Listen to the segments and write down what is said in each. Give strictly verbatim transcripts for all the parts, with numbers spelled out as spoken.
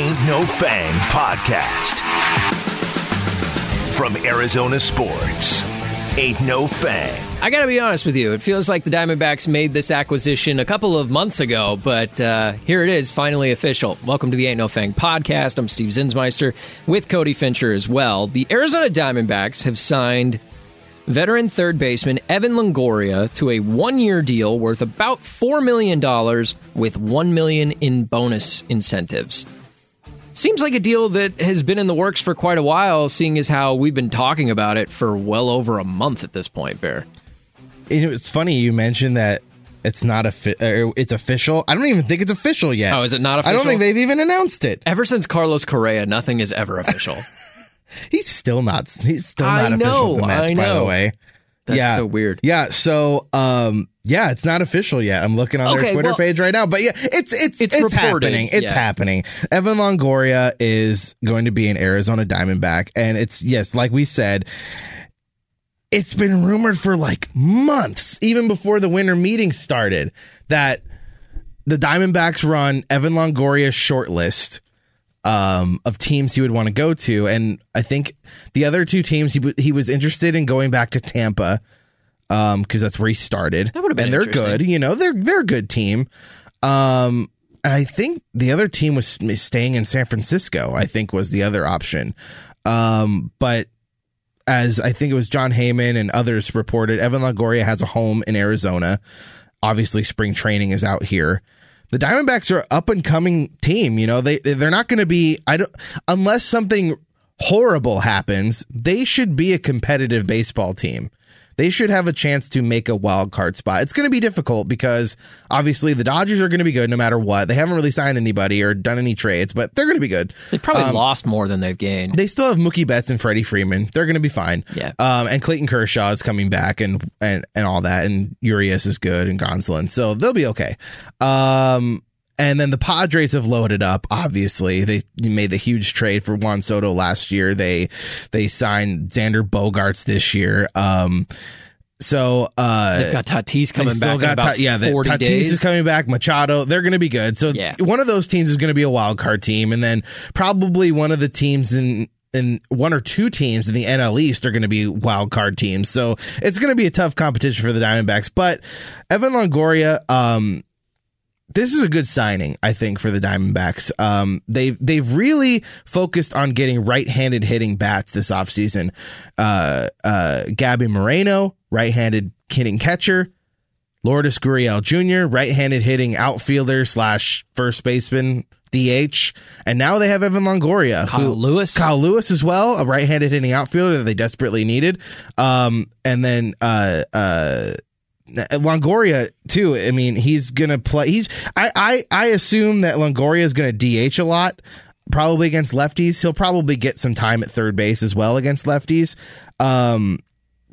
Ain't No Fang podcast. From Arizona Sports, Ain't No Fang. I got to be honest with you. It feels like the Diamondbacks made this acquisition a couple of months ago, but uh, here it is, finally official. Welcome to the Ain't No Fang podcast. I'm Steve Zinsmeister with Cody Fincher as well. The Arizona Diamondbacks have signed veteran third baseman Evan Longoria to a one-year deal worth about four million dollars with one million dollars in bonus incentives. Seems like a deal that has been in the works for quite a while, seeing as how we've been talking about it for well over a month at this point, Bear. It's funny you mentioned that it's not a fi- it's official. I don't even think it's official yet. Oh, is it not official? I don't think they've even announced it. Ever since Carlos Correa, nothing is ever official. He's still not. He's still not I know, official with the Mets, I know. By the way. That's yeah. so weird. Yeah. So, um, yeah, it's not official yet. I'm looking on okay, their Twitter well, page right now, but yeah, it's it's it's, it's happening. It's yeah. happening. Evan Longoria is going to be an Arizona Diamondback, and it's yes, like we said. It's been rumored for like months, even before the winter meeting started, that the Diamondbacks run Evan Longoria's shortlist um, of teams he would want to go to. And I think the other two teams, he, he was interested in going back to Tampa because um, that's where he started. That would have been interesting. And they're good. You know, they're, they're a good team. Um, and I think the other team was staying in San Francisco, I think was the other option. Um, but... As I think it was John Heyman and others reported, Evan Longoria has a home in Arizona. Obviously, spring training is out here. The Diamondbacks are an up-and-coming team. You know, they, they're not going to be... I don't, unless something horrible happens, they should be a competitive baseball team. They should have a chance to make a wild card spot. It's going to be difficult because, obviously, the Dodgers are going to be good no matter what. They haven't really signed anybody or done any trades, but they're going to be good. They probably um, lost more than they've gained. They still have Mookie Betts and Freddie Freeman. They're going to be fine. Yeah. Um, and Clayton Kershaw is coming back and, and, and all that, and Urias is good and Gonsolin, so they'll be okay. Um, and then the Padres have loaded up, obviously. They made the huge trade for Juan Soto last year. They they signed Xander Bogaerts this year. Um, so uh, they've got Tatis coming back in about ta- yeah, the, forty Tatis days. Is coming back, Machado. They're going to be good. So yeah. one of those teams is going to be a wild card team. And then probably one of the teams in... And one or two teams in the N L East are going to be wild card teams. So it's going to be a tough competition for the Diamondbacks. But Evan Longoria... Um, This is a good signing, I think, for the Diamondbacks. Um, they've they've really focused on getting right-handed hitting bats this offseason. Uh, uh, Gabby Moreno, right-handed hitting catcher. Lourdes Gurriel Junior, right-handed hitting outfielder slash first baseman, D H. And now they have Evan Longoria. Kyle who, Lewis. Kyle Lewis as well, a right-handed hitting outfielder that they desperately needed. Um, and then... Uh, uh, Longoria too. I mean, he's gonna play. He's I I, I assume that Longoria is gonna D H a lot, probably against lefties. He'll probably get some time at third base as well against lefties. Um,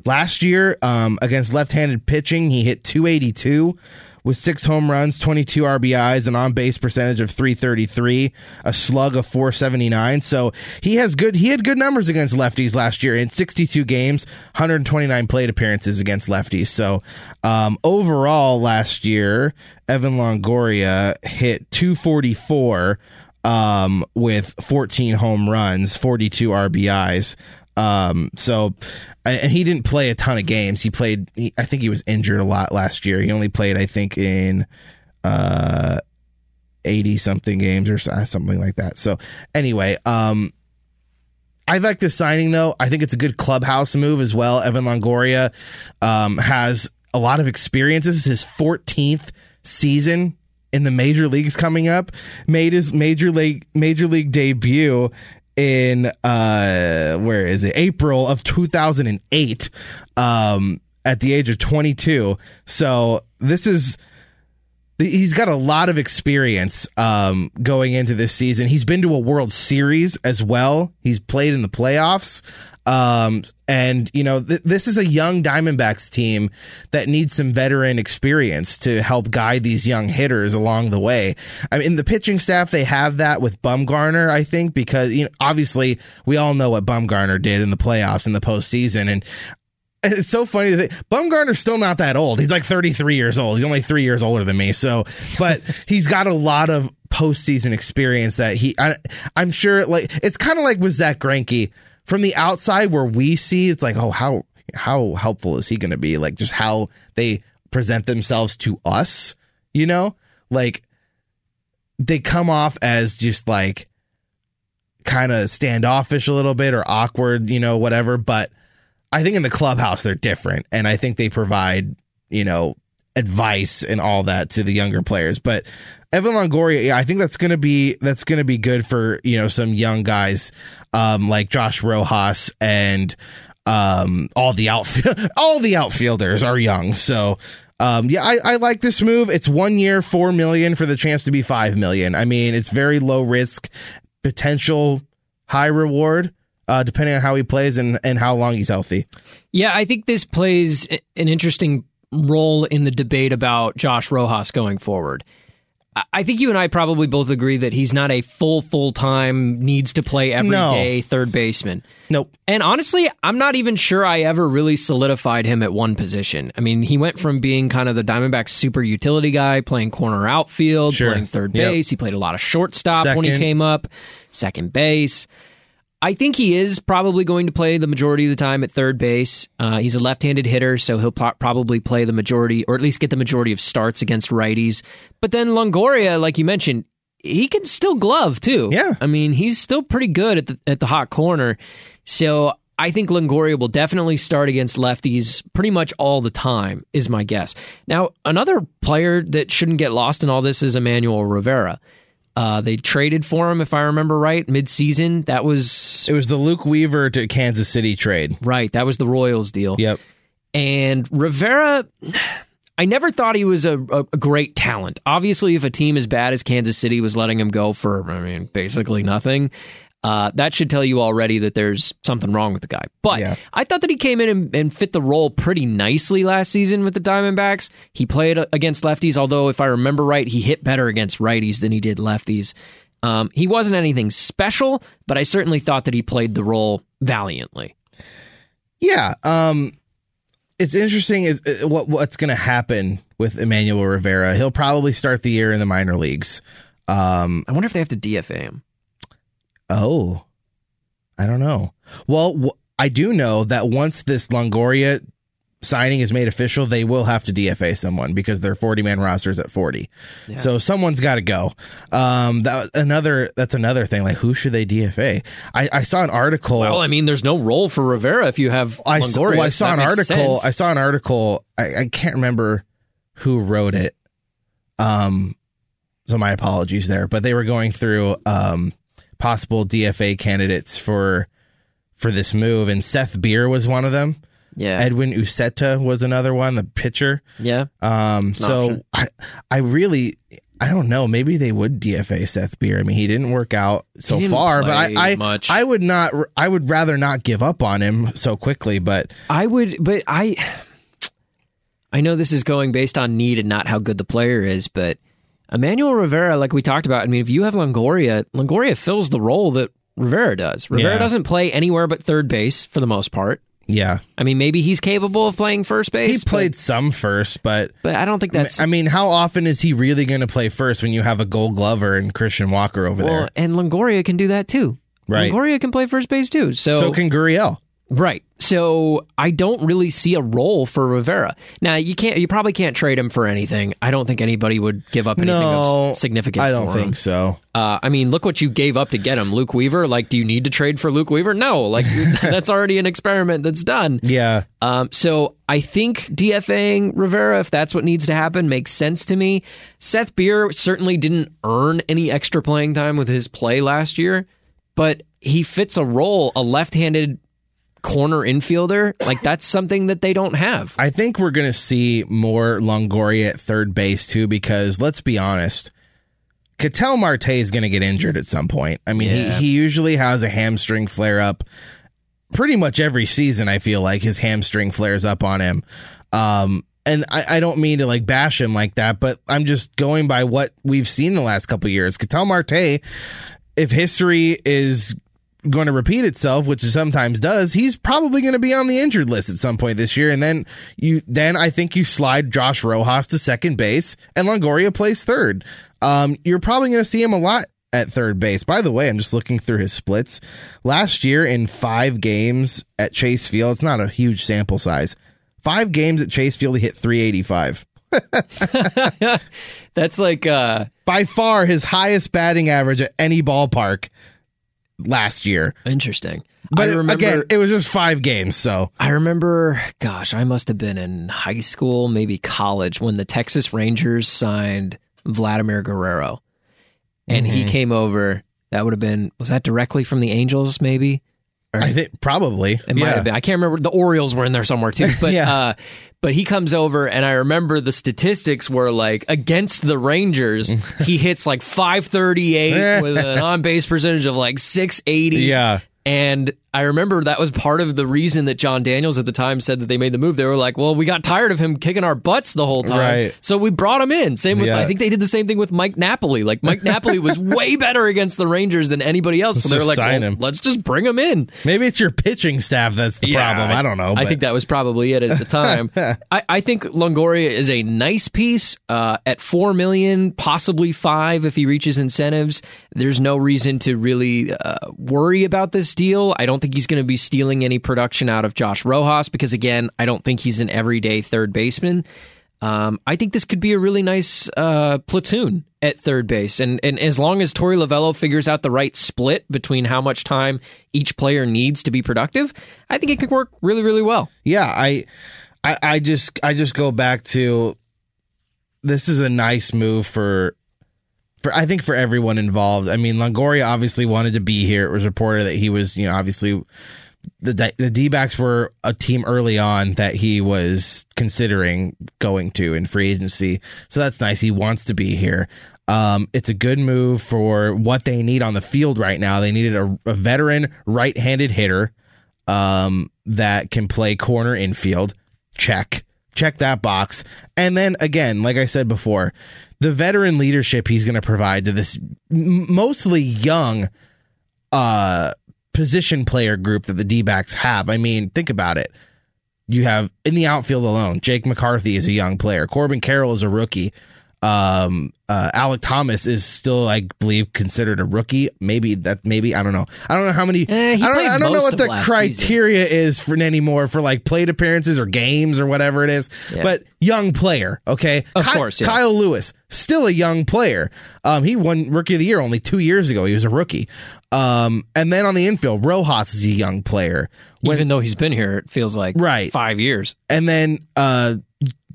last year, um, against left-handed pitching, he hit two eighty-two with six home runs, twenty-two R B Is, an on-base percentage of three thirty-three, a slug of four seventy-nine. So he has good. He had good numbers against lefties last year in sixty-two games, one hundred twenty-nine plate appearances against lefties. So um, overall last year, Evan Longoria hit two forty-four um, with fourteen home runs, forty-two R B Is. Um, so, and he didn't play a ton of games. He played, he, I think he was injured a lot last year. He only played, I think, in, uh, eighty something games or something like that. So anyway, um, I like this signing though. I think it's a good clubhouse move as well. Evan Longoria, um, has a lot of experience. This is his fourteenth season in the major leagues coming up. Made his major league, major league debut in uh where is it April of two thousand eight um at the age of twenty-two. So this is he's got a lot of experience um going into this season. He's been to a World Series as well. He's played in the playoffs. Um, and, you know, th- this is a young Diamondbacks team that needs some veteran experience to help guide these young hitters along the way. I mean, the pitching staff, they have that with Bumgarner, I think, because, you know, obviously we all know what Bumgarner did in the playoffs in the postseason. And It's so funny to think Bumgarner's still not that old. He's like thirty-three years old. He's only three years older than me. So, but he's got a lot of postseason experience that he, I, I'm sure, like, it's kind of like with Zack Greinke from the outside where we see, it's like, oh, how, how helpful is he going to be? Like, just how they present themselves to us, you know, like they come off as just like kind of standoffish a little bit or awkward, you know, whatever. But I think in the clubhouse, they're different. And I think they provide, you know, advice and all that to the younger players. But Evan Longoria, yeah, I think that's going to be that's going to be good for, you know, some young guys um, like Josh Rojas and um, all the outfield. All the outfielders are young. So, um, yeah, I, I like this move. It's one year, four million for the chance to be five million. I mean, it's very low risk, potential high reward. Uh, depending on how he plays and, and how long he's healthy. Yeah, I think this plays an interesting role in the debate about Josh Rojas going forward. I think you and I probably both agree that he's not a full, full-time, needs-to-play everyday no. third baseman. Nope. And honestly, I'm not even sure I ever really solidified him at one position. I mean, he went from being kind of the Diamondbacks' super utility guy, playing corner outfield, sure. playing third base. Yep. He played a lot of shortstop second. when he came up, second base. I think he is probably going to play the majority of the time at third base. Uh, he's a left-handed hitter, so he'll pro- probably play the majority, or at least get the majority of starts against righties. But then Longoria, like you mentioned, he can still glove, too. Yeah. I mean, he's still pretty good at the, at the hot corner. So I think Longoria will definitely start against lefties pretty much all the time, is my guess. Now, another player that shouldn't get lost in all this is Emmanuel Rivera. Uh, they traded for him, if I remember right, midseason. That was... It was the Luke Weaver to Kansas City trade. Right. That was the Royals deal. Yep. And Rivera, I never thought he was a, a great talent. Obviously, if a team as bad as Kansas City was letting him go for, I mean, basically nothing, uh, that should tell you already that there's something wrong with the guy. But yeah. I thought that he came in and, and fit the role pretty nicely last season with the Diamondbacks. He played against lefties, although if I remember right, he hit better against righties than he did lefties. Um, he wasn't anything special, but I certainly thought that he played the role valiantly. Yeah. Um, it's interesting is what what's going to happen with Emmanuel Rivera. He'll probably start the year in the minor leagues. Um, I wonder if they have to D F A him. Oh, I don't know. Well, w- I do know that once this Longoria signing is made official, they will have to D F A someone because their forty-man roster is at forty. Yeah. So someone's got to go. Um, that another that's another thing. Like, who should they D F A? I, I saw an article. Well, I mean, there's no role for Rivera if you have I Longoria. Saw, well, I saw an article. Sense. I saw an article. I, I can't remember who wrote it. Um, so my apologies there. But they were going through. Um, possible D F A candidates for for this move, and Seth Beer was one of them. Yeah. Edwin Uceta was another one, the pitcher. Yeah. Um so I I really I don't know, maybe they would D F A Seth Beer. I mean, he didn't work out so far, but I I, much. I would not I would rather not give up on him so quickly, but I would but I I know this is going based on need and not how good the player is, but Emmanuel Rivera, like we talked about, I mean, if you have Longoria, Longoria fills the role that Rivera does. Rivera yeah. doesn't play anywhere but third base for the most part. Yeah. I mean, maybe he's capable of playing first base. He played but, some first, but... But I don't think that's... I mean, how often is he really going to play first when you have a Gold Glover and Christian Walker over well, there? And Longoria can do that, too. Right. Longoria can play first base, too. So, so can Gurriel. Right. So I don't really see a role for Rivera. Now, you can't. You probably can't trade him for anything. I don't think anybody would give up anything no, of significance for him. I don't think so. Uh, I mean, look what you gave up to get him. Luke Weaver, like, do you need to trade for Luke Weaver? No. Like, that's already an experiment that's done. Yeah. Um. So I think DFAing Rivera, if that's what needs to happen, makes sense to me. Seth Beer certainly didn't earn any extra playing time with his play last year, but he fits a role, a left-handed corner infielder, like that's something that they don't have. I think we're going to see more Longoria at third base too, because let's be honest, Ketel Marte is going to get injured at some point. I mean, yeah. he, he usually has a hamstring flare up pretty much every season. I feel like his hamstring flares up on him. Um, and I, I don't mean to like bash him like that, but I'm just going by what we've seen the last couple of years. Ketel Marte, if history is going to repeat itself, which it sometimes does, he's probably going to be on the injured list at some point this year. And then you, then I think you slide Josh Rojas to second base and Longoria plays third. Um, you're probably going to see him a lot at third base. By the way, I'm just looking through his splits last year in five games at Chase Field. It's not a huge sample size. Five games at Chase Field, he hit three eighty-five. That's like uh, by far his highest batting average at any ballpark last year. Interesting. But I remember, again, it was just five games. So I remember, gosh, I must have been in high school, maybe college, when the Texas Rangers signed Vladimir Guerrero, and mm-hmm. he came over. That would have been, was that directly from the Angels? Maybe. Or, I think probably it yeah. might have been. I can't remember. The Orioles were in there somewhere too, but yeah. uh, but he comes over, and I remember the statistics were like against the Rangers, he hits like five thirty-eight with an on base percentage of like six eighty. Yeah, and I remember that was part of the reason that John Daniels at the time said that they made the move. They were like, well, we got tired of him kicking our butts the whole time, right. so we brought him in. Same with yeah. I think they did the same thing with Mike Napoli. Like Mike Napoli was way better against the Rangers than anybody else. Let's so they were like, sign well, him. Let's just bring him in. Maybe it's your pitching staff that's the yeah, problem. I, I don't know. But. I think that was probably it at the time. I, I think Longoria is a nice piece uh, at four million, possibly five if he reaches incentives. There's no reason to really uh, worry about this deal. I don't think he's going to be stealing any production out of Josh Rojas because, again, I don't think he's an everyday third baseman. Um, I think this could be a really nice uh, platoon at third base. And and as long as Torey Lovello figures out the right split between how much time each player needs to be productive, I think it could work really, really well. Yeah, I, I, I just I just go back to this is a nice move for... For, I think for everyone involved. I mean, Longoria obviously wanted to be here. It was reported that he was, you know, obviously the the D-backs were a team early on that he was considering going to in free agency. So that's nice. He wants to be here. Um, it's a good move for what they need on the field right now. They needed a, a veteran right-handed hitter um, that can play corner infield. Check. Check that box. And then, again, like I said before, the veteran leadership he's going to provide to this mostly young uh, position player group that the D-backs have. I mean, think about it. You have, in the outfield alone, Jake McCarthy is a young player. Corbin Carroll is a rookie. Um, uh, Alec Thomas is still, I believe, considered a rookie. Maybe that, maybe, I don't know. I don't know how many, eh, I don't, I don't know what the criteria season. is for anymore for like plate appearances or games or whatever it is, yeah. but young player. Okay. Of Ky- course. Yeah. Kyle Lewis, still a young player. Um, he won Rookie of the Year only two years ago. He was a rookie. Um, and then on the infield, Rojas is a young player. When, Even though he's been here, it feels like right. five years. And then, uh,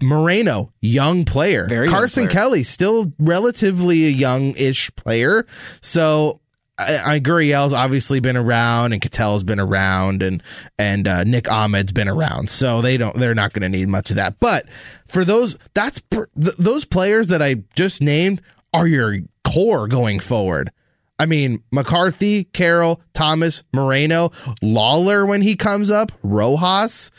Moreno, young player. Very Carson young player. Kelly, still relatively a young-ish player. So, I, I Gurriel's obviously been around, and Ketel's been around, and and uh, Nick Ahmed's been around. So they don't, they're not going to need much of that. But for those, that's th- those players that I just named are your core going forward. I mean, McCarthy, Carroll, Thomas, Moreno, Lawler when he comes up, Rojas.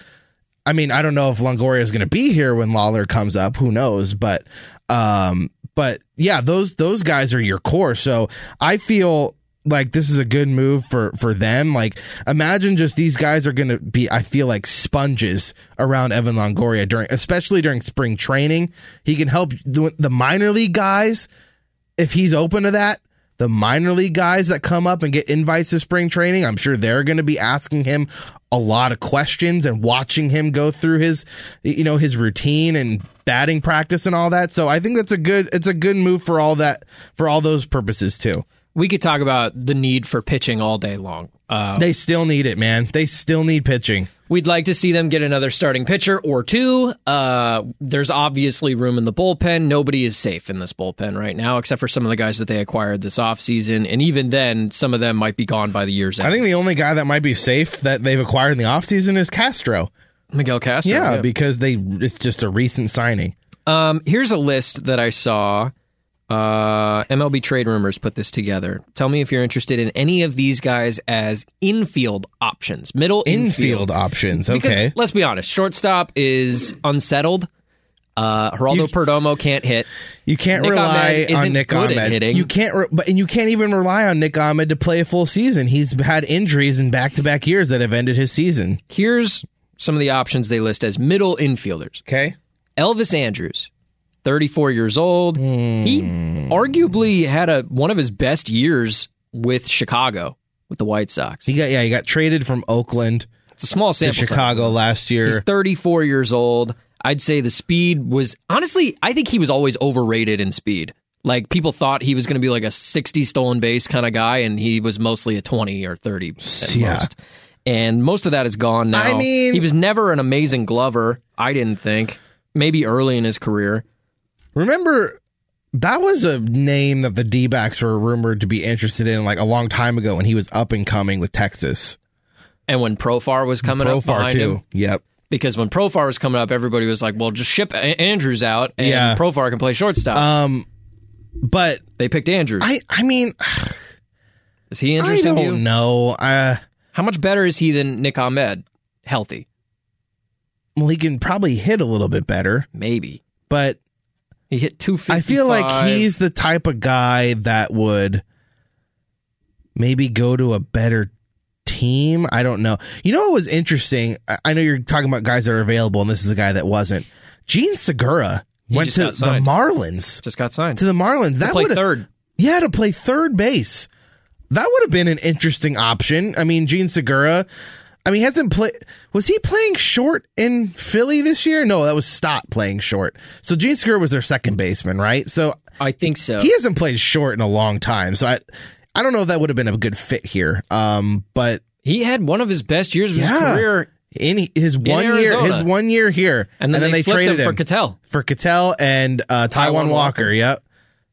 I mean, I don't know if Longoria is going to be here when Lawler comes up. Who knows? But, um, but yeah, those those guys are your core. So I feel like this is a good move for for them. Like, imagine just these guys are going to be, I feel like, sponges around Evan Longoria during, especially during spring training. He can help the, the minor league guys if he's open to that. The minor league guys that come up and get invites to spring training, I'm sure they're going to be asking him a lot of questions and watching him go through his, you know, his routine and batting practice and all that. So I think that's a good, it's a good move for all that, for all those purposes too. We could talk about the need for pitching all day long. Uh, they still need it, man. They still need pitching. We'd like to see them get another starting pitcher or two. Uh, there's obviously room in the bullpen. Nobody is safe in this bullpen right now, except for some of the guys that they acquired this offseason. And even then, some of them might be gone by the year's end. I think the only guy that might be safe that they've acquired in the offseason is Castro. Miguel Castro. Yeah, yeah. because they it's just a recent signing. Um, here's a list that I saw. Uh, M L B Trade Rumors put this together. Tell me if you're interested in any of these guys as infield options, middle infield, infield options. Okay, because, let's be honest, shortstop is unsettled. Uh, Geraldo you, Perdomo can't hit. You can't Nick rely on Nick Ahmed. You can't, re- but and you can't even rely on Nick Ahmed to play a full season. He's had injuries in back-to-back years that have ended his season. Here's some of the options they list as middle infielders. Okay, Elvis Andrus, thirty-four years old. Mm. He arguably had a one of his best years with Chicago, with the White Sox. He got yeah, he got traded from Oakland. It's a small sample to Chicago size. Last year. He's thirty-four years old. I'd say the speed was... Honestly, I think he was always overrated in speed. Like, people thought he was going to be like a sixty stolen base kind of guy, and he was mostly a twenty or thirty at yeah. most. And most of that is gone now. I mean... He was never an amazing glover, I didn't think. Maybe early in his career. Remember, that was a name that the D-backs were rumored to be interested in like a long time ago when he was up and coming with Texas. And when Profar was coming Profar up behind too. him. Yep. Because when Profar was coming up, everybody was like, well, just ship a- Andrus out, and yeah. Profar can play shortstop. Um, but they picked Andrus. I, I mean... Is he interesting I don't to you? know. Uh, How much better is he than Nick Ahmed? Healthy. Well, he can probably hit a little bit better. Maybe. But... He hit two fifty-five. I feel like he's the type of guy that would maybe go to a better team. I don't know. You know what was interesting? I know you're talking about guys that are available, and this is a guy that wasn't. Jean Segura he went to the Marlins. Just got signed. To the Marlins. To that play third. Yeah, to play third base. That would have been an interesting option. I mean, Jean Segura... I mean, he hasn't played... Was he playing short in Philly this year? No, that was Stott playing short. So, Jean Segura was their second baseman, right? So I think so. He hasn't played short in a long time, so I I don't know if that would have been a good fit here, um, but... He had one of his best years of yeah, his career in his one in year, his one year here. And then, and then they, they traded him for Ketel. For Ketel and uh, Taiwan Walker. Walker, yep.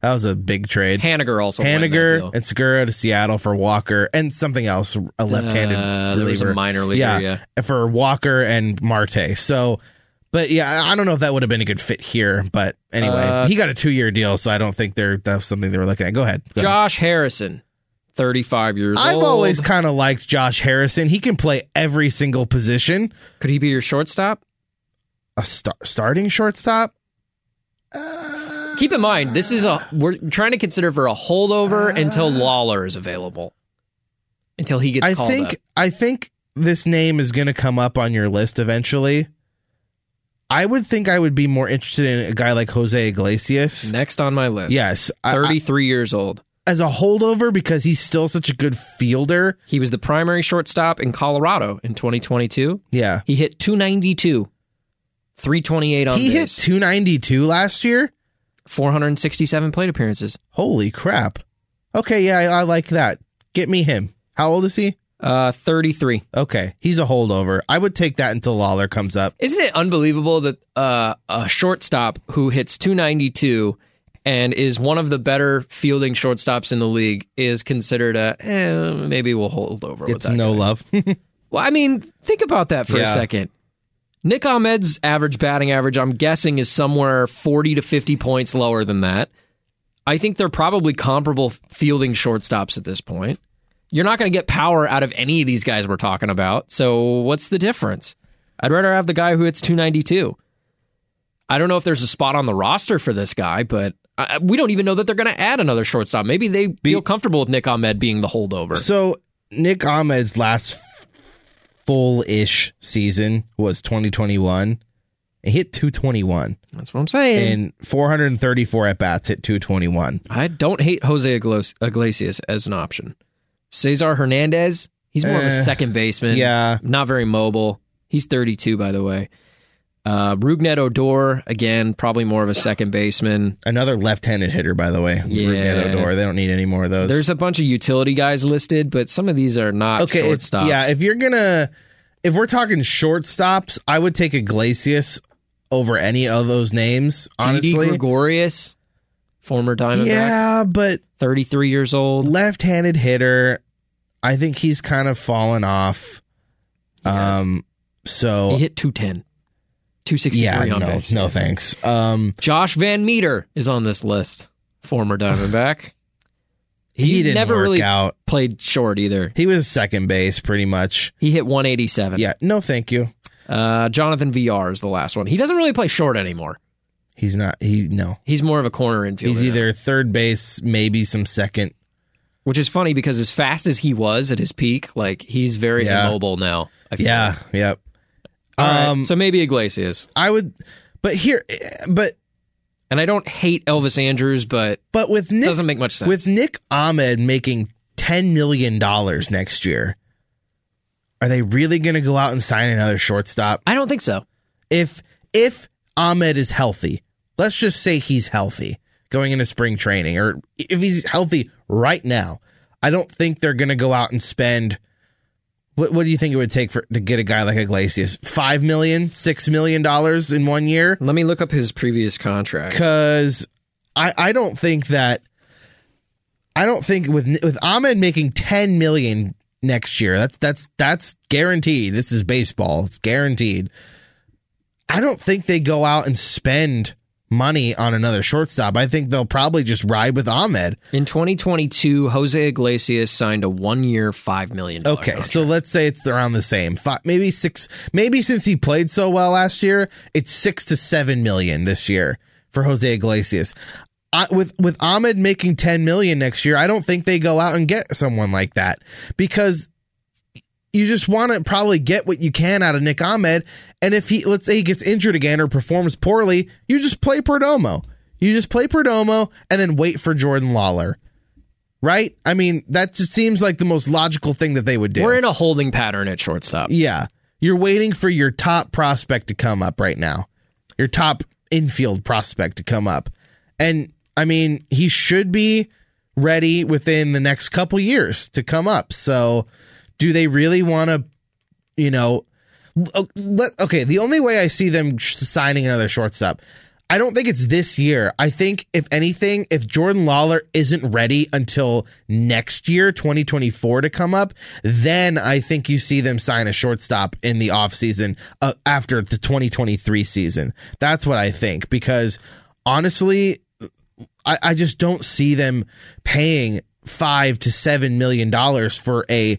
That was a big trade. Haniger also. Haniger and Segura to Seattle for Walker and something else, a left-handed uh, there was a minor leaguer, yeah, yeah. For Walker and Marte. So, but yeah, I don't know if that would have been a good fit here. But anyway, uh, he got a two-year deal, so I don't think they're that's something they were looking at. Go ahead. Go Josh ahead. Harrison, thirty-five years I've old. I've always kind of liked Josh Harrison. He can play every single position. Could he be your shortstop? A star- starting shortstop? Uh... Keep in mind, this is a we're trying to consider for a holdover until Lawler is available, until he gets I called think, up. I think this name is going to come up on your list eventually. I would think I would be more interested in a guy like Jose Iglesias. Next on my list. Yes. thirty-three I, I, years old. As a holdover, because he's still such a good fielder. He was the primary shortstop in Colorado in twenty twenty-two. Yeah. He hit two ninety-two, three twenty-eight on base. He hit two ninety-two last year? four hundred sixty-seven plate appearances. Holy crap. Okay, yeah, I, I like that. Get me him. How old is he? Uh, thirty-three. Okay, he's a holdover. I would take that until Lawler comes up. Isn't it unbelievable that uh, a shortstop who hits two ninety-two and is one of the better fielding shortstops in the league is considered a, eh, maybe we'll hold over with that guy. It's no love. Well, I mean, think about that for yeah. a second. Nick Ahmed's average batting average, I'm guessing, is somewhere forty to fifty points lower than that. I think they're probably comparable fielding shortstops at this point. You're not going to get power out of any of these guys we're talking about, so what's the difference? I'd rather have the guy who hits two ninety-two. I don't know if there's a spot on the roster for this guy, but I, we don't even know that they're going to add another shortstop. Maybe they Be- feel comfortable with Nick Ahmed being the holdover. So, Nick Ahmed's last... full-ish season was twenty twenty-one. It hit two twenty-one. That's what I'm saying. And four hundred thirty-four at-bats hit two twenty-one. I don't hate Jose Iglesias as an option. Cesar Hernandez, he's more eh, of a second baseman. Yeah. Not very mobile. He's thirty-two, by the way. Uh, Rougned Odor, again, probably more of a second baseman. Another left-handed hitter, by the way. Yeah. Rougned Odor. They don't need any more of those. There's a bunch of utility guys listed, but some of these are not okay, shortstops. If, yeah, if you're going to... If we're talking shortstops, I would take Iglesias over any of those names, honestly. Didi Gregorius, former Diamondback. Yeah, but... thirty-three years old. Left-handed hitter. I think he's kind of fallen off. He um, so He hit two ten. two sixty-three yeah, on no, base. No thanks. Um, Josh Van Meter is on this list. Former Diamondback. He, he didn't never work really out. Played short either. He was second base pretty much. He hit one eighty-seven. Yeah, no thank you. Uh, Jonathan V R is the last one. He doesn't really play short anymore. He's not. He no. He's more of a corner infielder. He's either now. third base, maybe some second. Which is funny because as fast as he was at his peak, like he's very yeah. immobile now. I feel yeah. Like. Yep. Um, right, so maybe Iglesias. I would, but here, but. And I don't hate Elvis Andrus, but but with Nick, doesn't make much sense. With Nick Ahmed making ten million dollars next year, are they really going to go out and sign another shortstop? I don't think so. If if Ahmed is healthy, let's just say he's healthy going into spring training, or if he's healthy right now, I don't think they're going to go out and spend. What What do you think it would take for to get a guy like Iglesias? Five million, six million dollars in one year? Let me look up his previous contract because I, I don't think that I don't think with with Ahmed making ten million next year, that's that's that's guaranteed. This is baseball; it's guaranteed. I don't think they go out and spend money on another shortstop. I think they'll probably just ride with Ahmed. In twenty twenty-two, Jose Iglesias signed a one-year, five million. Okay, contract. So let's say it's around the same, five, maybe six. Maybe since he played so well last year, it's six to seven million this year for Jose Iglesias. I, with with Ahmed making ten million next year, I don't think they go out and get someone like that because you just want to probably get what you can out of Nick Ahmed. And if he, let's say he gets injured again or performs poorly, you just play Perdomo. You just play Perdomo and then wait for Jordan Lawler. Right? I mean, that just seems like the most logical thing that they would do. We're in a holding pattern at shortstop. Yeah. You're waiting for your top prospect to come up right now. Your top infield prospect to come up. And, I mean, he should be ready within the next couple years to come up. So, do they really want to, you know... Okay, the only way I see them signing another shortstop, I don't think it's this year. I think, if anything, if Jordan Lawler isn't ready until next year, twenty twenty-four, to come up, then I think you see them sign a shortstop in the offseason uh, after the twenty twenty-three season. That's what I think, because honestly, I, I just don't see them paying five to seven million dollars for a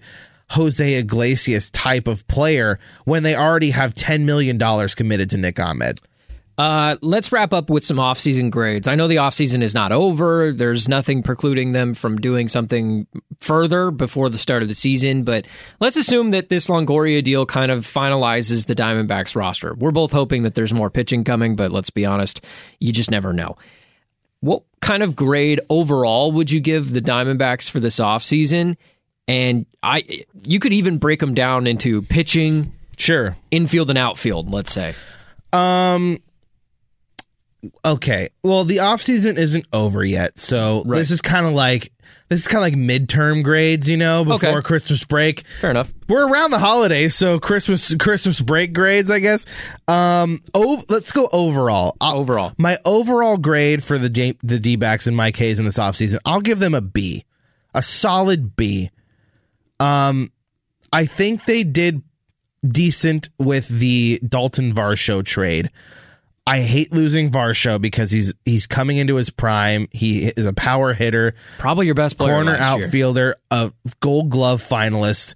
Jose Iglesias type of player when they already have ten million dollars committed to Nick Ahmed. Uh, let's wrap up with some offseason grades. I know the offseason is not over. There's nothing precluding them from doing something further before the start of the season, but let's assume that this Longoria deal kind of finalizes the Diamondbacks roster. We're both hoping that there's more pitching coming, but let's be honest, you just never know. What kind of grade overall would you give the Diamondbacks for this offseason? And I, you could even break them down into pitching, sure, infield and outfield, let's say. Um. Okay. Well, the offseason isn't over yet, so right. this is kind of like this is kind of like midterm grades, you know, before okay. Christmas break. Fair enough. We're around the holidays, so Christmas Christmas break grades, I guess. Um. Oh, let's go overall. I'll, overall, my overall grade for the D- the D-backs and my K's in this offseason, I'll give them a B, a solid B. Um, I think they did decent with the Dalton Varsho trade. I hate losing Varsho because he's he's coming into his prime. He is a power hitter, probably your best player, corner outfielder, a Gold Glove finalist,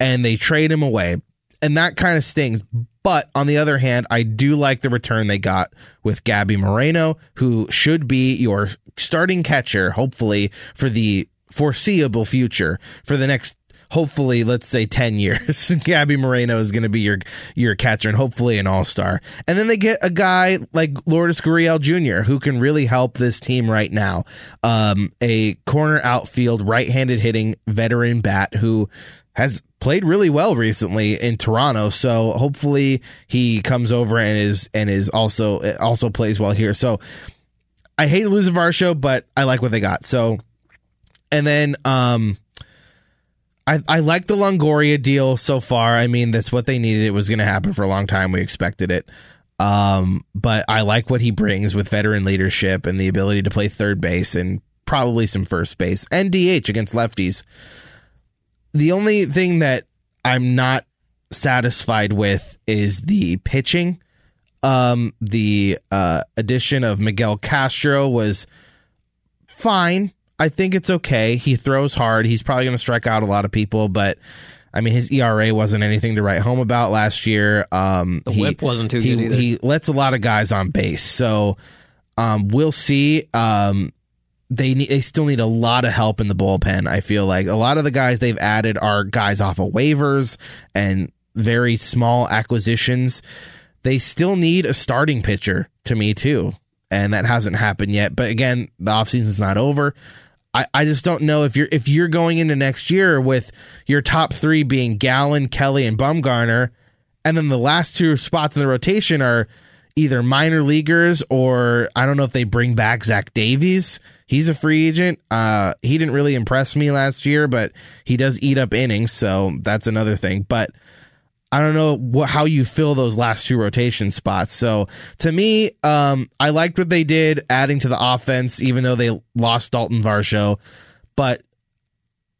and they trade him away, and that kind of stings. But on the other hand, I do like the return they got with Gabby Moreno, who should be your starting catcher, hopefully for the foreseeable future, for the next. Hopefully, let's say ten years, Gabby Moreno is going to be your your catcher and hopefully an all-star. And then they get a guy like Lourdes Gurriel Junior who can really help this team right now. Um, a corner outfield, right-handed hitting veteran bat who has played really well recently in Toronto. So hopefully he comes over and is and is also also plays well here. So I hate to lose Varsho, but I like what they got. So and then. Um, I, I like the Longoria deal so far. I mean, that's what they needed. It was going to happen for a long time. We expected it. Um, but I like what he brings with veteran leadership and the ability to play third base and probably some first base and D H against lefties. The only thing that I'm not satisfied with is the pitching. Um, the uh, addition of Miguel Castro was fine. I think it's okay. He throws hard. He's probably going to strike out a lot of people, but I mean, his E R A wasn't anything to write home about last year. Um, the he, whip wasn't too he, good either. He lets a lot of guys on base. So um, we'll see. Um, they need, they still need a lot of help in the bullpen, I feel like. A lot of the guys they've added are guys off of waivers and very small acquisitions. They still need a starting pitcher to me, too. And that hasn't happened yet. But again, the offseason's not over. I, I just don't know if you're if you're going into next year with your top three being Gallen, Kelly, and Bumgarner, and then the last two spots in the rotation are either minor leaguers or I don't know if they bring back Zach Davies. He's a free agent. Uh, he didn't really impress me last year, but he does eat up innings, so that's another thing. But I don't know what, how you fill those last two rotation spots. So to me, um, I liked what they did adding to the offense, even though they lost Dalton Varsho. But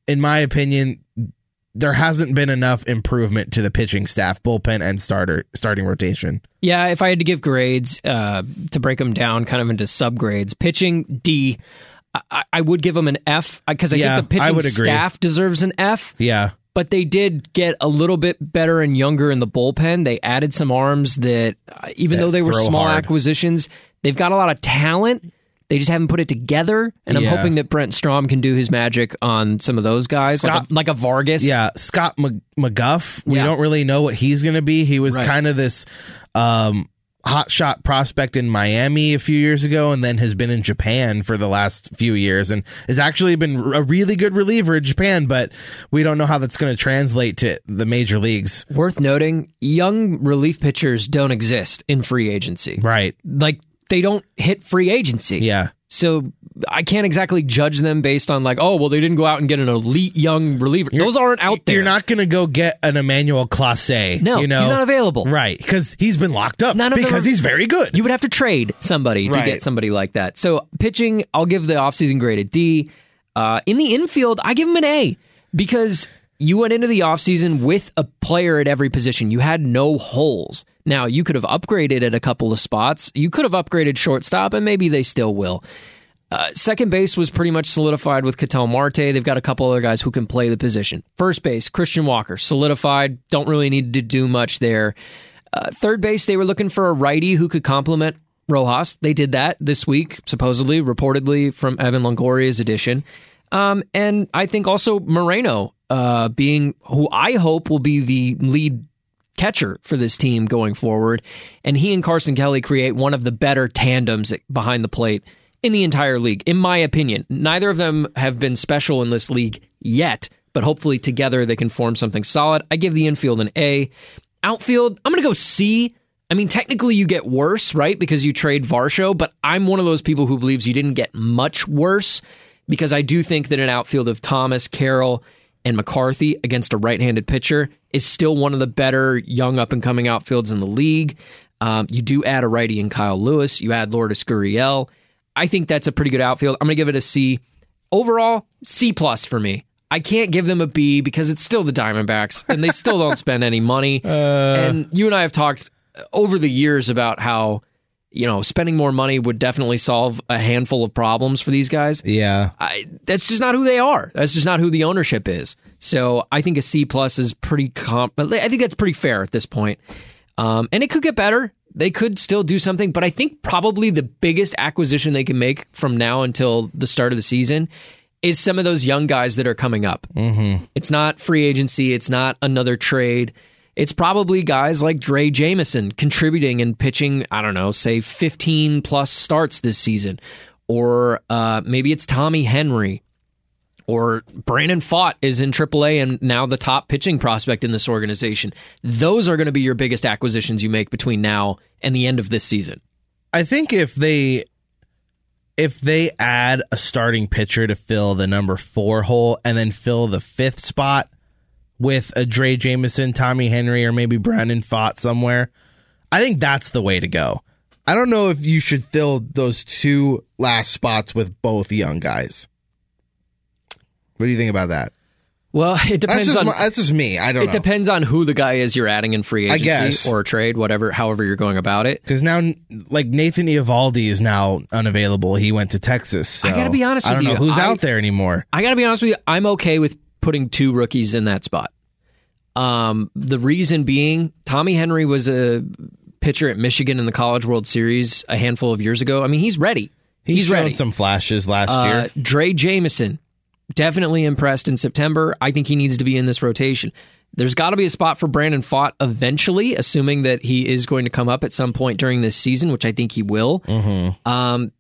in my opinion, there hasn't been enough improvement to the pitching staff, bullpen, and starter starting rotation. Yeah, if I had to give grades uh, to break them down kind of into subgrades, pitching D, I, I would give them an F because I yeah, think the pitching staff deserves an F. Yeah. But they did get a little bit better and younger in the bullpen. They added some arms that, uh, even that though they were small hard. acquisitions, they've got a lot of talent. They just haven't put it together. And yeah. I'm hoping that Brent Strom can do his magic on some of those guys, Scott, like, a, like a Vargas. Yeah, Scott McGuff. We yeah. don't really know what he's going to be. He was right. kind of this um, hotshot prospect in Miami a few years ago and then has been in Japan for the last few years and has actually been a really good reliever in Japan, but we don't know how that's going to translate to the major leagues. Worth noting, young relief pitchers don't exist in free agency. Right. Like, they don't hit free agency. Yeah. So I can't exactly judge them based on like, oh, well, they didn't go out and get an elite young reliever. You're, Those aren't out there. You're not going to go get an Emmanuel Clase. No, you know? He's not available. Right, because he's been locked up no, no, because no, no, no. he's very good. You would have to trade somebody right. to get somebody like that. So pitching, I'll give the offseason grade a D. Uh, in the infield, I give him an A because you went into the offseason with a player at every position. You had no holes. Now, you could have upgraded at a couple of spots. You could have upgraded shortstop, and maybe they still will. Uh, second base was pretty much solidified with Ketel Marte. They've got a couple other guys who can play the position. First base, Christian Walker, solidified. Don't really need to do much there. Uh, third base, they were looking for a righty who could complement Rojas. They did that this week, supposedly, reportedly, from Evan Longoria's edition. Um, and I think also Moreno uh, being who I hope will be the lead catcher for this team going forward, and he and Carson Kelly create one of the better tandems behind the plate in the entire league, in my opinion. Neither of them have been special in this league yet, but hopefully together they can form something solid. I give the infield an A. Outfield, I'm going to go C. I mean, technically you get worse, right, because you trade Varsho, but I'm one of those people who believes you didn't get much worse because I do think that an outfield of Thomas, Carroll, and McCarthy against a right-handed pitcher is still one of the better young up-and-coming outfields in the league. Um, you do add a righty in Kyle Lewis. You add Lourdes Gurriel. I think that's a pretty good outfield. I'm going to give it a C. Overall, C plus for me. I can't give them a B because it's still the Diamondbacks, and they still don't spend any money. Uh, and you and I have talked over the years about how, you know, spending more money would definitely solve a handful of problems for these guys. Yeah. I, that's just not who they are. That's just not who the ownership is. So I think a C plus is pretty comp. I think that's pretty fair at this point. Um, and it could get better. They could still do something, but I think probably the biggest acquisition they can make from now until the start of the season is some of those young guys that are coming up. Mm-hmm. It's not free agency. It's not another trade. It's probably guys like Dre Jameson contributing and pitching, I don't know, say fifteen plus starts this season. Or uh, maybe it's Tommy Henry. Or Brandon Pfaadt is in triple A and now the top pitching prospect in this organization. Those are going to be your biggest acquisitions you make between now and the end of this season. I think if they... If they add a starting pitcher to fill the number four hole and then fill the fifth spot with a Dre Jameson, Tommy Henry, or maybe Brandon Pfaadt somewhere, I think that's the way to go. I don't know if you should fill those two last spots with both young guys. What do you think about that? Well, it depends that's just on... My, that's just me. I don't it know. It depends on who the guy is you're adding in free agency I guess. or trade, whatever, however you're going about it. Because now, like, Nathan Eovaldi is now unavailable. He went to Texas. So I got to be honest with you. I don't know you. who's I, out there anymore. I got to be honest with you. I'm okay with putting two rookies in that spot. Um, the reason being, Tommy Henry was a pitcher at Michigan in the College World Series a handful of years ago. I mean, he's ready. He's, he's shown ready. Some flashes last uh, year. Dre Jameson, definitely impressed in September. I think he needs to be in this rotation. There's got to be a spot for Brandon Pfaadt eventually, assuming that he is going to come up at some point during this season, which I think he will. Mm-hmm. Um,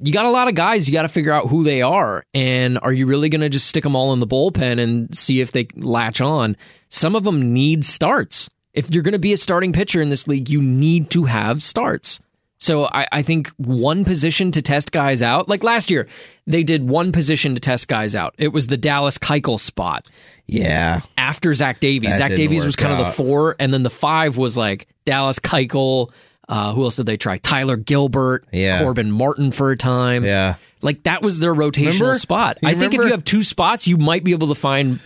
you got a lot of guys. You got to figure out who they are. And are you really going to just stick them all in the bullpen and see if they latch on? Some of them need starts. If you're going to be a starting pitcher in this league, you need to have starts. So I, I think one position to test guys out, like last year, they did one position to test guys out. It was the Dallas Keuchel spot. Yeah. After Zach Davies. Zach Davies was kind out. of the four, and then the five was like Dallas Keuchel. Uh, who else did they try? Tyler Gilbert, yeah. Corbin Martin for a time. Yeah. Like that was their rotational remember? spot. I remember? think if you have two spots, you might be able to find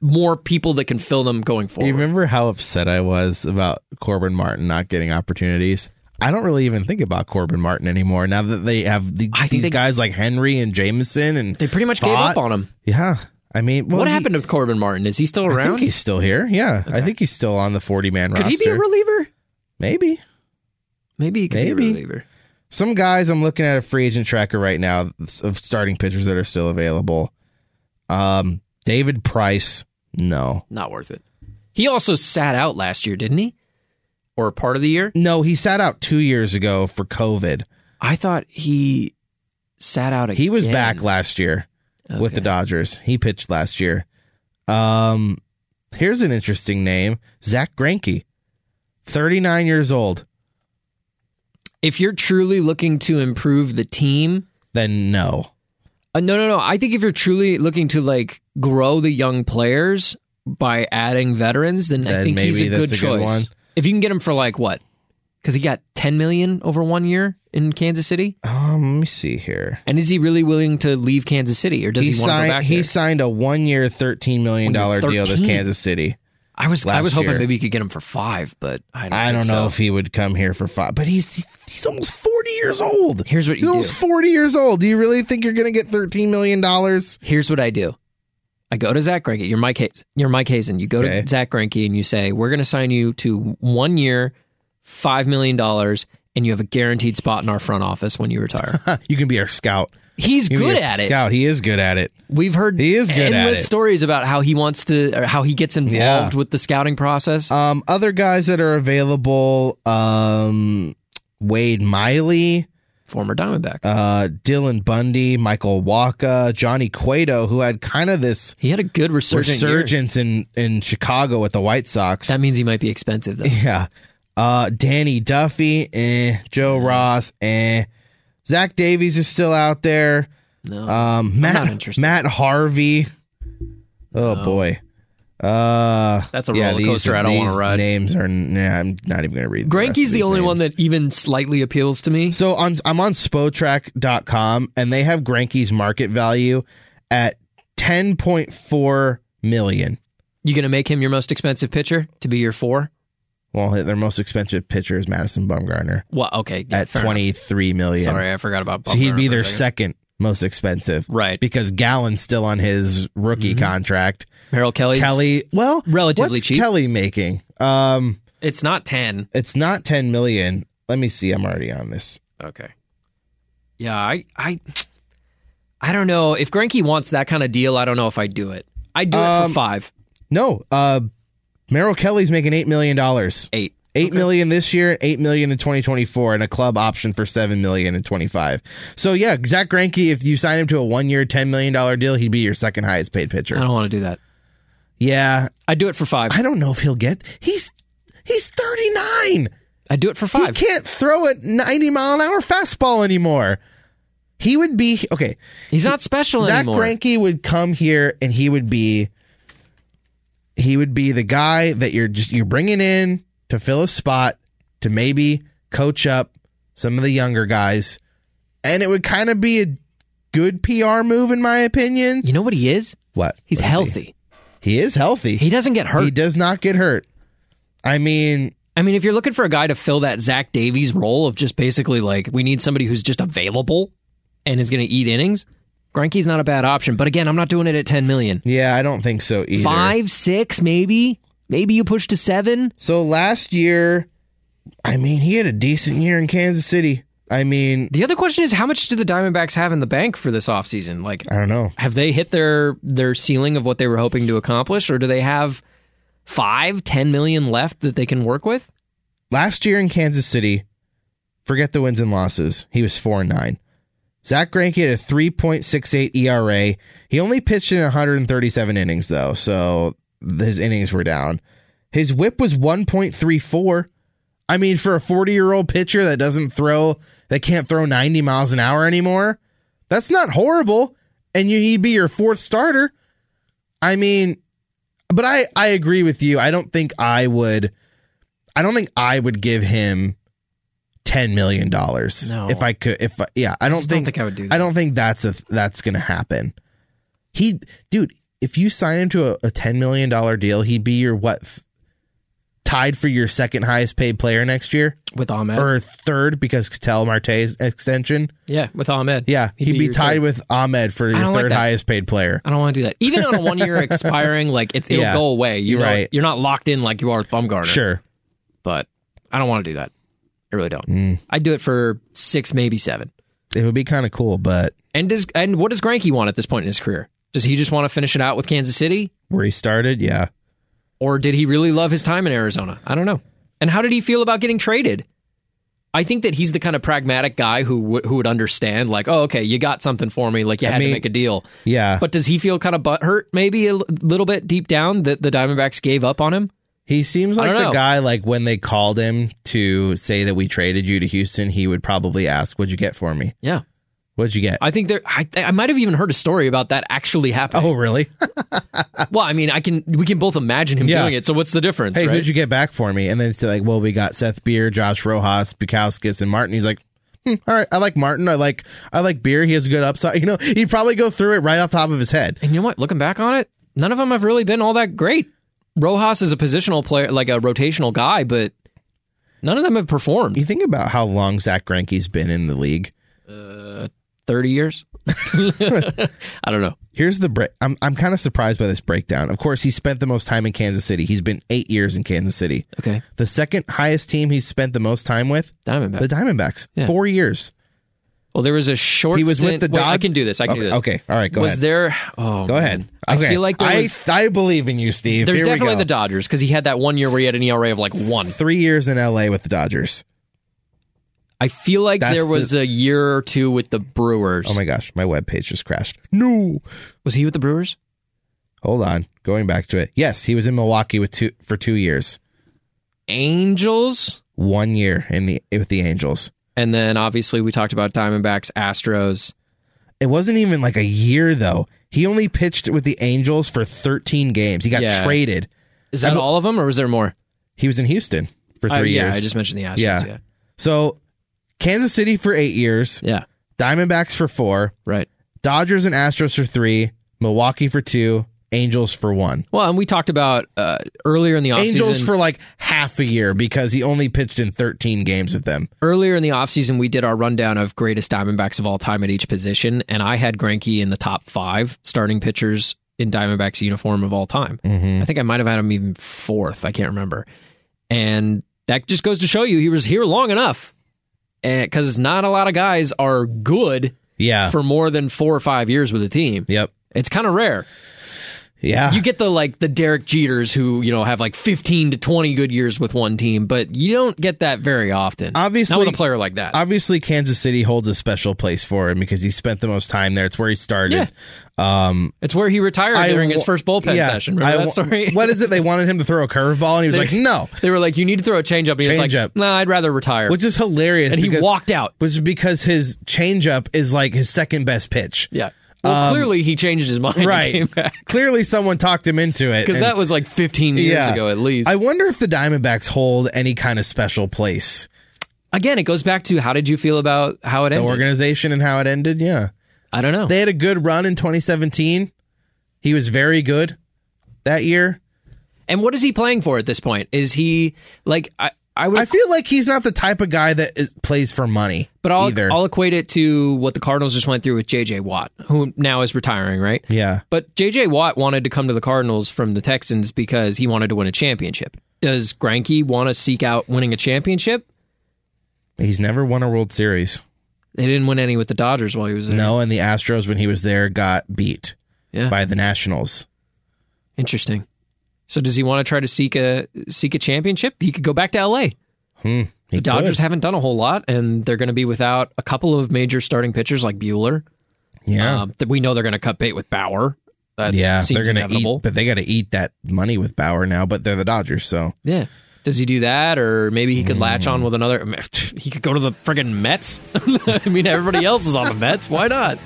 more people that can fill them going forward. You remember how upset I was about Corbin Martin not getting opportunities? I don't really even think about Corbin Martin anymore now that they have the, these they, guys like Henry and Jameson. And they pretty much Pfaadt. gave up on him. Yeah. I mean, well, what he, happened with Corbin Martin? Is he still around? I think he's still here. Yeah. Okay. I think he's still on the forty man roster. Could he be a reliever? Maybe. Maybe he could Maybe. be a reliever. Some guys, I'm looking at a free agent tracker right now of starting pitchers that are still available. Um, David Price, no. Not worth it. He also sat out last year, didn't he? Or part of the year? No, he sat out two years ago for COVID. I thought he sat out again. He was back last year okay. with the Dodgers. He pitched last year. Um, here's an interesting name. Zack Greinke, thirty-nine years old. If you're truly looking to improve the team, then no. Uh, no, no, no. I think if you're truly looking to like grow the young players by adding veterans, then, then I think maybe he's a that's good a choice. Good one. If you can get him for like what? Because he got ten million dollars over one year in Kansas City. Um, let me see here. And is he really willing to leave Kansas City, or does he, he want signed, to go back? He there? signed a one-year, thirteen million dollars deal with Kansas City. I was I was hoping year. maybe you could get him for five, but I don't, I don't know so. if he would come here for five. But he's he's almost forty years old. Here's what you he's do. Almost forty years old. Do you really think you're going to get thirteen million dollars? Here's what I do. I go to Zack Greinke. You're Mike Hazen. You're Mike Hazen. You go okay. to Zack Greinke and you say, "We're going to sign you to one year, five million dollars, and you have a guaranteed spot in our front office when you retire. You can be our scout." He's good at it. Scout. He is good at it. We've heard he is good endless at it. stories about how he wants to, or how he gets involved yeah. with the scouting process. Um, other guys that are available: um, Wade Miley, former Diamondback, uh, Dylan Bundy, Michael Wacha, Johnny Cueto, who had kind of this he had a good resurgent resurgence year. in in Chicago with the White Sox. That means he might be expensive, though. Yeah, uh, Danny Duffy, eh, Joe mm-hmm. Ross, eh. Zach Davies is still out there. No, um, Matt, Matt Harvey. Oh, no. boy. Uh, That's a yeah, roller coaster these, I don't want to ride. Names are, nah, I'm not even going to read. Greinke's the, the only names. one that even slightly appeals to me. So on, I'm on Spotrac dot com, and they have Greinke's market value at ten point four million dollars. You going to make him your most expensive pitcher to be your four? Well, their most expensive pitcher is Madison Bumgarner. Well, okay, yeah, at twenty-three million dollars. Sorry, I forgot about Bumgarner. So he'd be their second most expensive. Right. Because Gallen's still on his rookie mm-hmm. contract. Merrill Kelly's Kelly, well, relatively what's cheap. Kelly making? Um, it's not ten. It's not ten million dollars. Let me see. I'm already on this. Okay. Yeah, I I I don't know. If Greinke wants that kind of deal, I don't know if I'd do it. I'd do um, it for five. No, uh Merrill Kelly's making eight million dollars. Eight. Eight okay. million this year, eight million in twenty twenty four, and a club option for seven million in twenty five. So yeah, Zack Greinke, if you sign him to a one year ten million dollar deal, he'd be your second highest paid pitcher. I don't want to do that. Yeah. I'd do it for five. I don't know if he'll get he's he's thirty nine. I'd do it for five. He can't throw a ninety mile an hour fastball anymore. He would be okay. He's not special Zack anymore. Zack Greinke would come here and he would be He would be the guy that you're just you're bringing in to fill a spot to maybe coach up some of the younger guys, and it would kind of be a good P R move, in my opinion. You know what he is? What? He's what healthy. He? he is healthy. He doesn't get hurt. He does not get hurt. I mean, I mean, if you're looking for a guy to fill that Zach Davies role of just basically like we need somebody who's just available and is going to eat innings. Greinke's not a bad option, but again, I'm not doing it at ten million. Yeah, I don't think so either. Five, six, maybe. Maybe you push to seven. So last year, I mean, he had a decent year in Kansas City. I mean... The other question is, how much do the Diamondbacks have in the bank for this offseason? Like, I don't know. Have they hit their their ceiling of what they were hoping to accomplish, or do they have five, ten million left that they can work with? Last year in Kansas City, forget the wins and losses, he was four and nine. Zack Greinke had a three point six eight E R A. He only pitched in one hundred thirty-seven innings, though, so his innings were down. His whip was one point three four. I mean, for a forty-year-old pitcher that doesn't throw, that can't throw ninety miles an hour anymore, that's not horrible. And you, he'd be your fourth starter. I mean, but I, I agree with you. I don't think I would. I don't think I would give him ten million dollars. No. If I could, if I, yeah, I don't I think, don't think I would do that. I don't think that's a that's going to happen. He, dude, if you sign him to a, a ten million dollars deal, he'd be your what? Tied for your second highest paid player next year with Ahmed, or third because Ketel Marte's extension. Yeah, with Ahmed. Yeah, he'd, he'd be, be tied third. with Ahmed for your third like highest paid player. I don't want to do that. Even on a one year expiring, like it's, it'll yeah. go away. You know, right. You're not locked in like you are with Bumgarner. Sure, but I don't want to do that. I really don't. Mm. I'd do it for six, maybe seven. It would be kind of cool, but and does and what does Greinke want at this point in his career? Does he just want to finish it out with Kansas City, where he started? Yeah. Or did he really love his time in Arizona? I don't know. And how did he feel about getting traded? I think that he's the kind of pragmatic guy who w- who would understand, like, oh, okay, you got something for me, like you had I mean, to make a deal. Yeah. But does he feel kind of butthurt, maybe a l- little bit deep down, that the Diamondbacks gave up on him? He seems like the know. guy, like, when they called him to say that we traded you to Houston, he would probably ask, what'd you get for me? Yeah. What'd you get? I think there. I, I might have even heard a story about that actually happening. Oh, really? Well, I mean, I can. We can both imagine him yeah. doing it. So what's the difference? Hey, right? Who'd you get back for me? And then it's like, well, we got Seth Beer, Josh Rojas, Bukowskis, and Martin. He's like, hmm, all right, I like Martin. I like. I like Beer. He has a good upside. You know, he'd probably go through it right off the top of his head. And you know what? Looking back on it, none of them have really been all that great. Rojas is a positional player, like a rotational guy, but none of them have performed. You think about how long Zack Greinke's been in the league. Uh. thirty years? I don't know. Here's the break. I'm I'm kind of surprised by this breakdown. Of course, he spent the most time in Kansas City. He's been eight years in Kansas City. Okay. The second highest team he's spent the most time with? Diamondbacks. The Diamondbacks. Yeah. Four years. Well, there was a short he was stint. With the Dodgers. Wait, I can do this. I can okay, do this. Okay. All right. Go was ahead. Was there... Oh, go ahead. Okay. I feel like there was... I, I believe in you, Steve. There's Here definitely the Dodgers, because he had that one year where he had an E R A of like one. Three years in L A with the Dodgers. I feel like That's there was the, a year or two with the Brewers. Oh my gosh, my webpage just crashed. No. Was he with the Brewers? Hold on, going back to it. Yes, he was in Milwaukee with two for two years. Angels? One year in the with the Angels. And then obviously we talked about Diamondbacks, Astros. It wasn't even like a year though. He only pitched with the Angels for thirteen games. He got yeah. traded. Is that I, all of them, or was there more? He was in Houston for three uh, yeah, years. Yeah, I just mentioned the Astros. Yeah. yeah. So... Kansas City for eight years. Yeah. Diamondbacks for four. Right. Dodgers and Astros for three. Milwaukee for two. Angels for one. Well, and we talked about uh, earlier in the offseason. Angels for like half a year because he only pitched in thirteen games with them. Earlier in the offseason, we did our rundown of greatest Diamondbacks of all time at each position, and I had Greinke in the top five starting pitchers in Diamondbacks uniform of all time. Mm-hmm. I think I might have had him even fourth. I can't remember. And that just goes to show you he was here long enough. Because not a lot of guys are good yeah. for more than four or five years with a team. Yep. It's kind of rare. Yeah. You get the like the Derek Jeters who, you know, have like fifteen to twenty good years with one team, but you don't get that very often. Obviously, not with a player like that. Obviously, Kansas City holds a special place for him because he spent the most time there. It's where he started. Yeah. Um, it's where he retired I, during his first bullpen yeah, session. Remember I, that story? What is it? They wanted him to throw a curveball, and he was they, like, no. They were like, you need to throw a changeup. And he change was like, up. no, I'd rather retire. Which is hilarious. And because, he walked out. Which is because his changeup is like his second best pitch. Yeah. Well, clearly he changed his mind. Right. And came back. Clearly someone talked him into it. Because that was like fifteen years yeah. ago at least. I wonder if the Diamondbacks hold any kind of special place. Again, it goes back to how did you feel about how it the ended? The organization and how it ended, yeah. I don't know. They had a good run in twenty seventeen. He was very good that year. And what is he playing for at this point? Is he, like, I, I would. I feel like he's not the type of guy that is, plays for money. But I'll either. I'll equate it to what the Cardinals just went through with J J Watt, who now is retiring, right? Yeah. But J J Watt wanted to come to the Cardinals from the Texans because he wanted to win a championship. Does Greinke want to seek out winning a championship? He's never won a World Series. They didn't win any with the Dodgers while he was there. No, and the Astros, when he was there, got beat yeah. by the Nationals. Interesting. So does he want to try to seek a seek a championship? He could go back to L A. Hmm, the Dodgers could. haven't done a whole lot, and they're going to be without a couple of major starting pitchers like Buehler. Yeah, um, we know they're going to cut bait with Bauer. That yeah, seems they're going to eat, but they got to eat that money with Bauer now. But they're the Dodgers, so yeah. Does he do that, or maybe he could mm. latch on with another? He could go to the friggin' Mets. I mean, everybody else is on the Mets. Why not?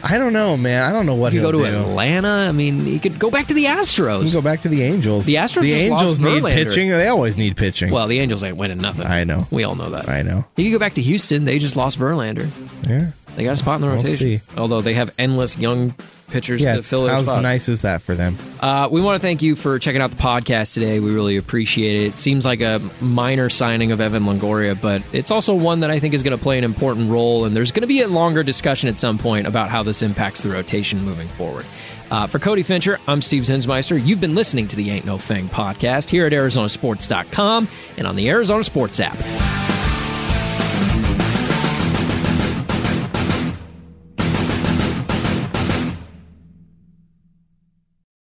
I don't know, man. I don't know what he could go to do. Atlanta. I mean, he could go back to the Astros. He could go back to the Angels. The Astros. The Angels need Verlander. Pitching. They always need pitching. Well, the Angels ain't winning nothing. I know. We all know that. I know. He could go back to Houston. They just lost Verlander. Yeah. They got a spot in the rotation. We'll see. Although they have endless young pitchers yeah, to fill their spots. How nice is that for them? Uh, we want to thank you for checking out the podcast today. We really appreciate it. It seems like a minor signing of Evan Longoria, but it's also one that I think is going to play an important role, and there's going to be a longer discussion at some point about how this impacts the rotation moving forward. Uh, for Cody Fincher, I'm Steve Zinsmeister. You've been listening to the Ain't No Fang podcast here at Arizona Sports dot com and on the Arizona Sports app.